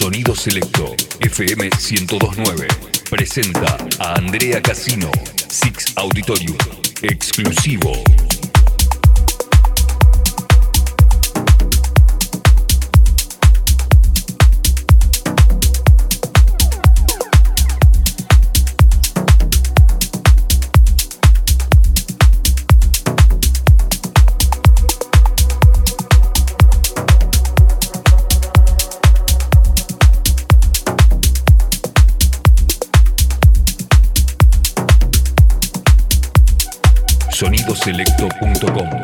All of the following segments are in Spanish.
Sonido Selecto FM 102.9 presenta a Andrea Cassino, Six Auditorium, exclusivo. Selecto.com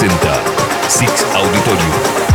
presenta Six Auditorium.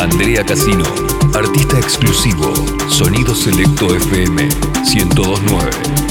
Andrea Cassino, artista exclusivo, Sonido Selecto FM 102.9.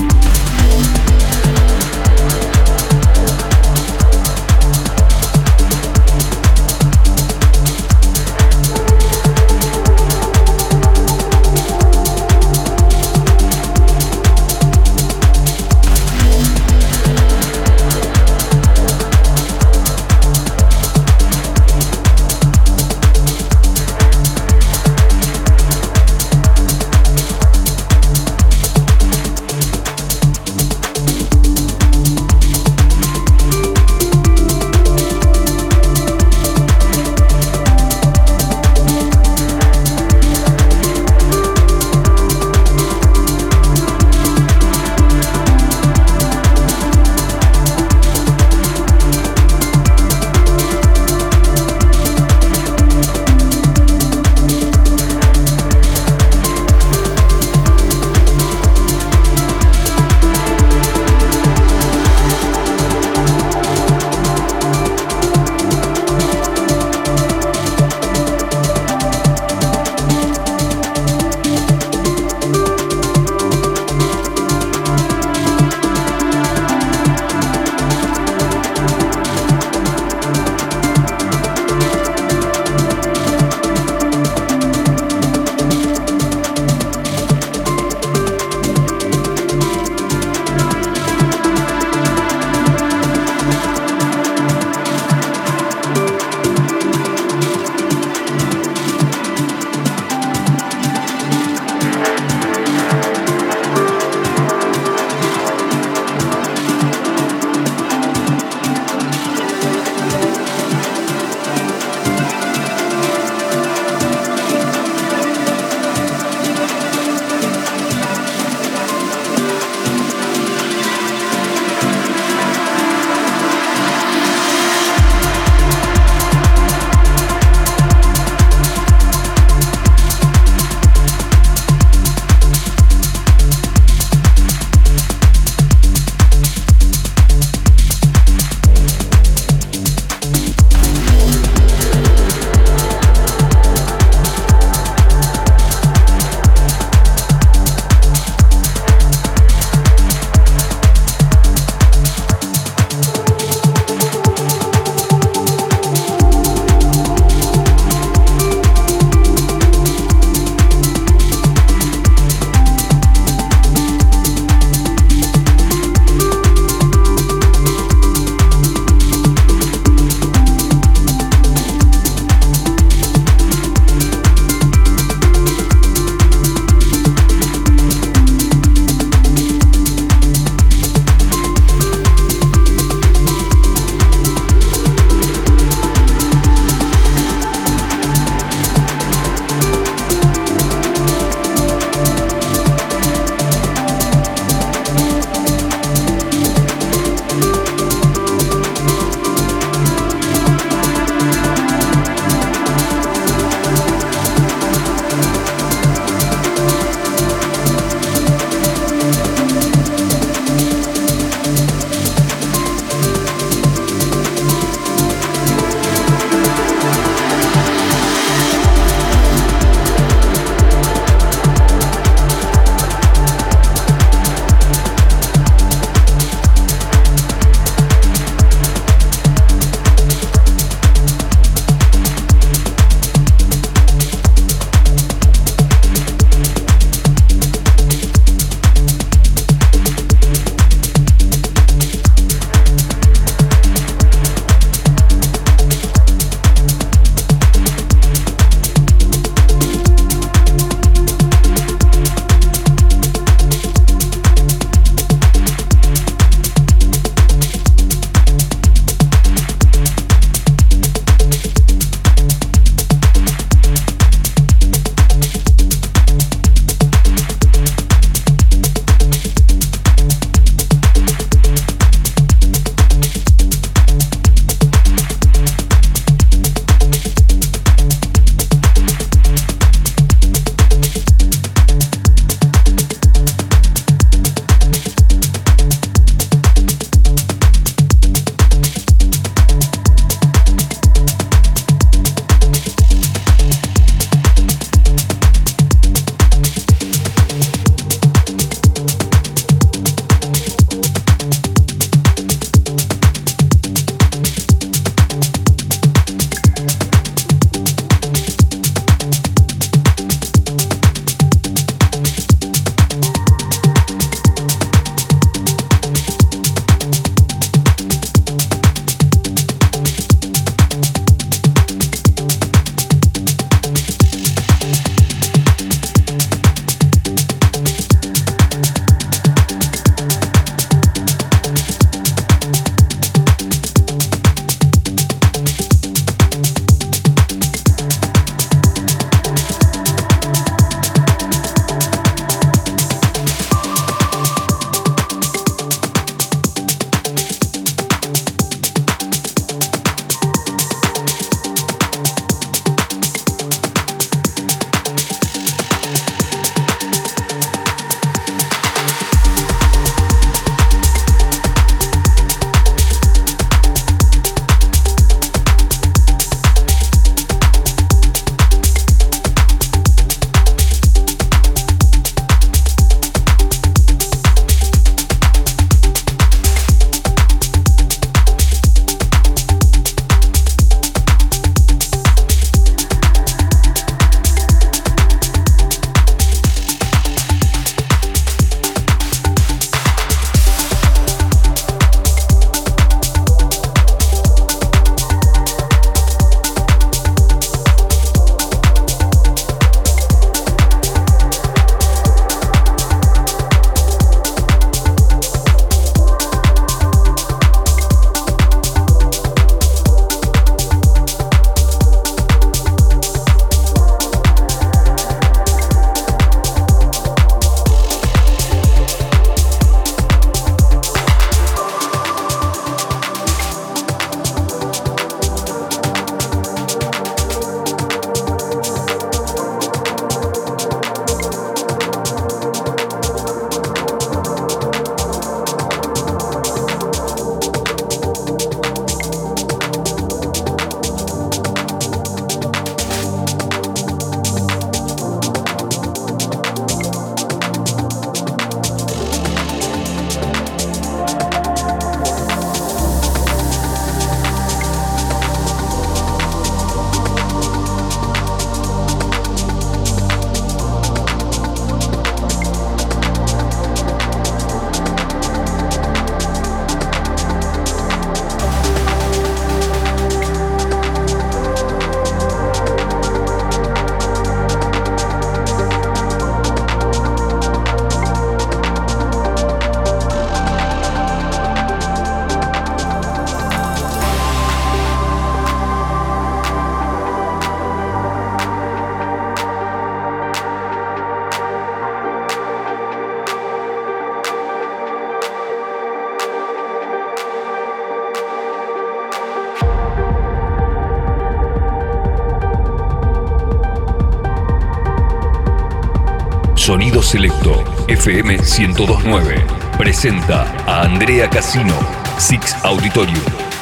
Sonido Selecto FM 102.9 presenta a Andrea Cassino, Six Auditorium,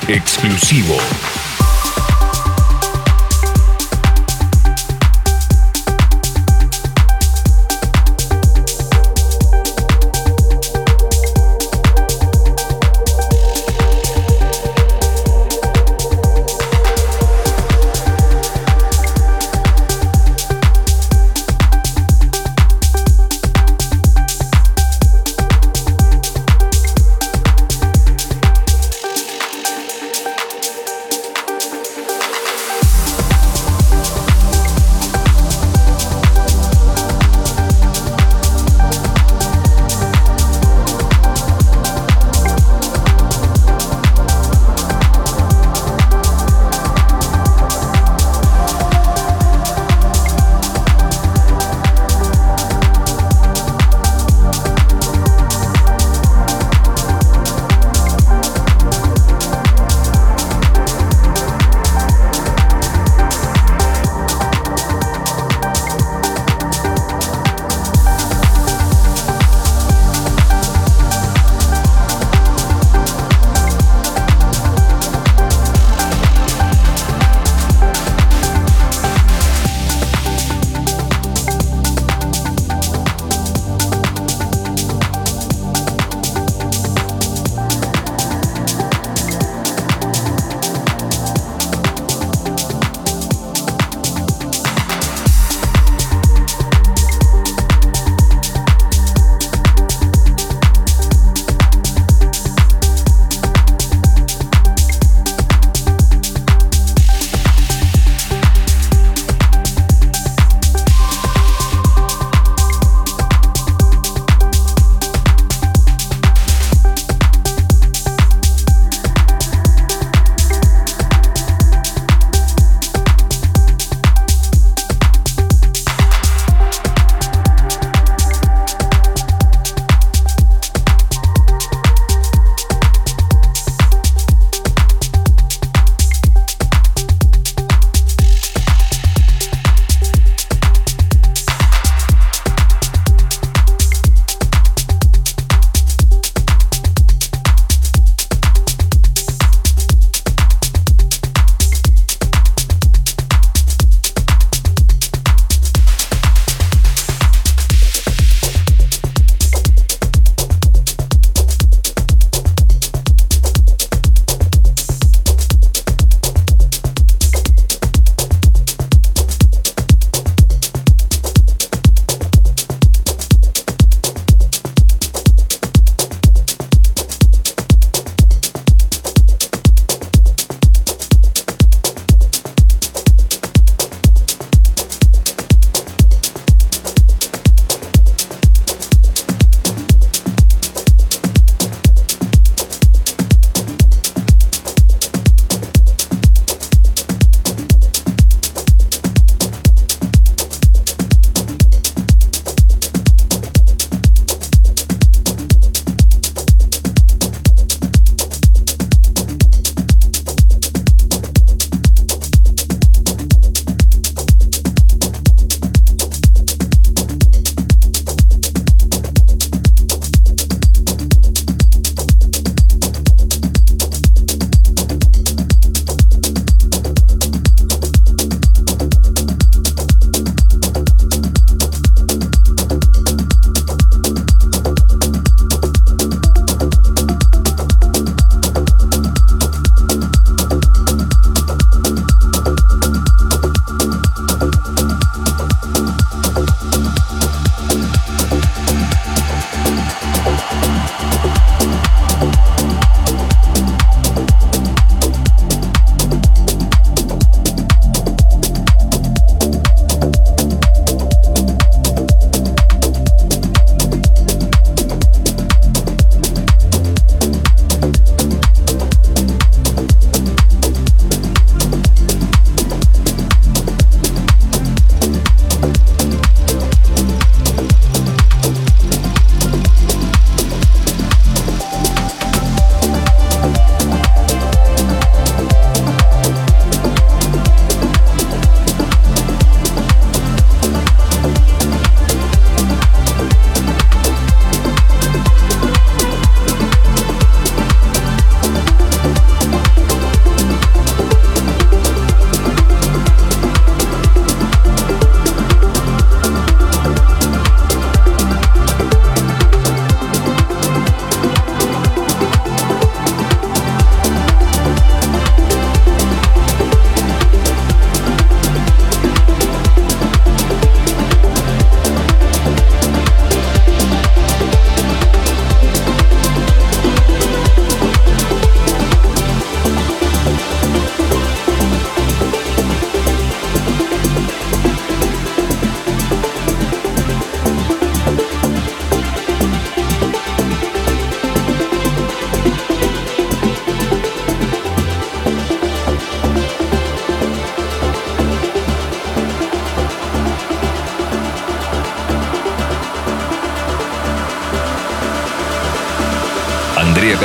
exclusivo.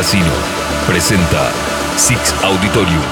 Cassino presenta Six Auditorium.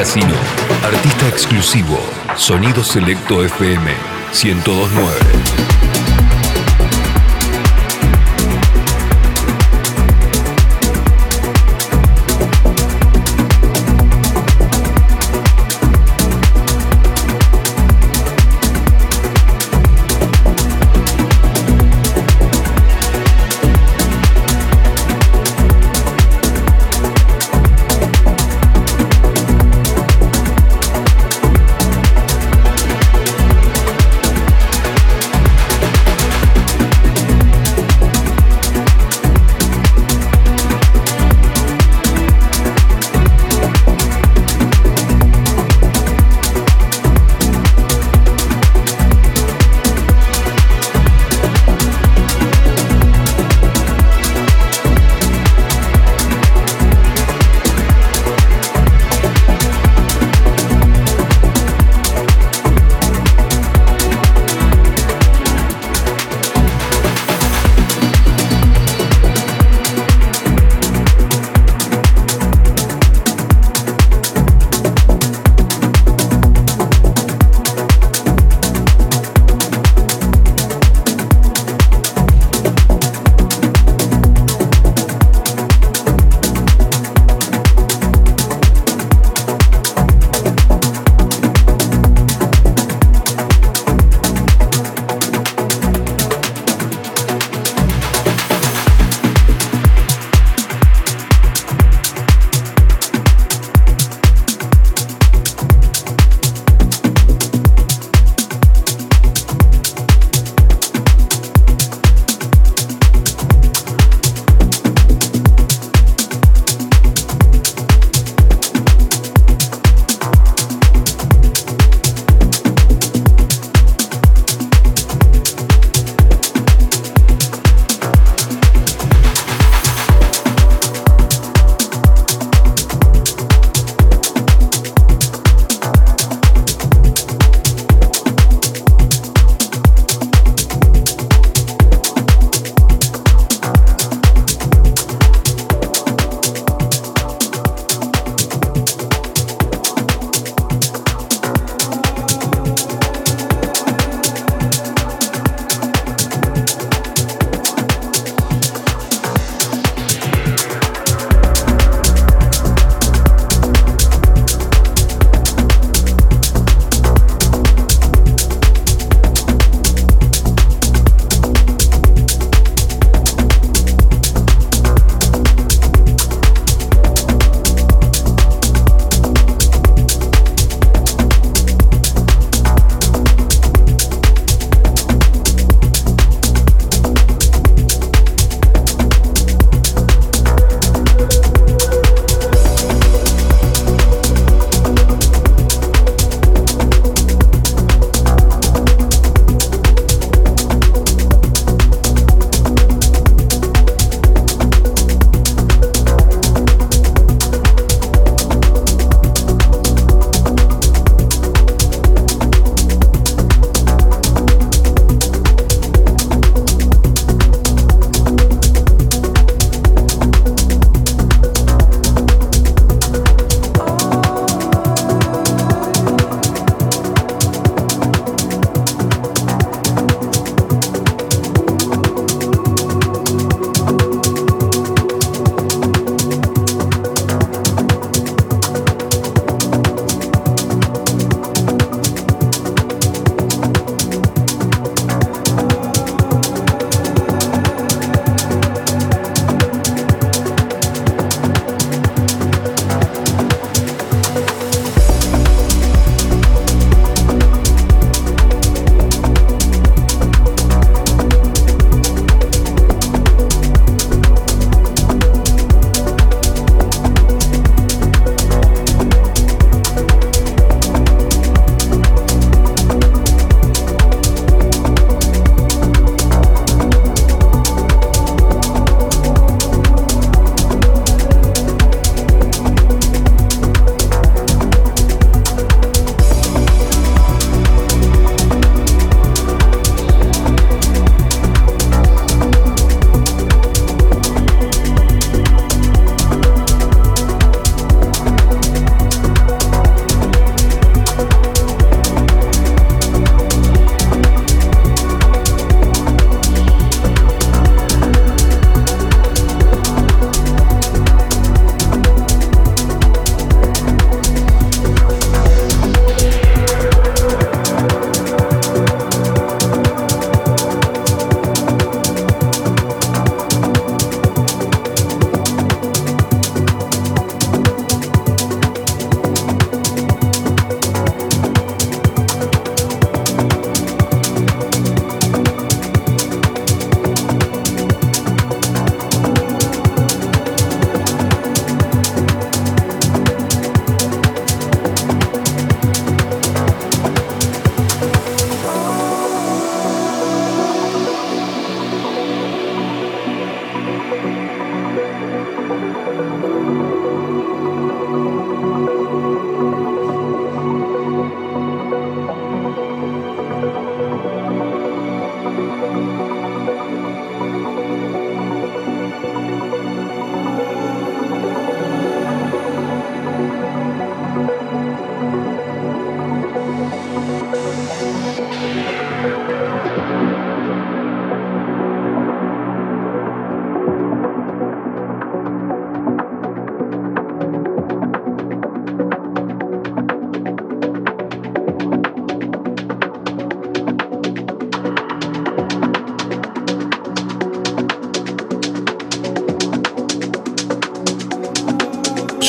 Cassino, artista exclusivo, Sonido Selecto FM 102.9.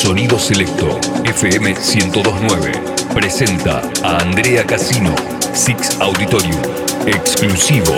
Sonido Selecto FM 102.9 presenta a Andrea Cassino, Six Auditorium, exclusivo.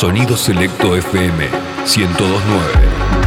Sonido Selecto FM 102.9.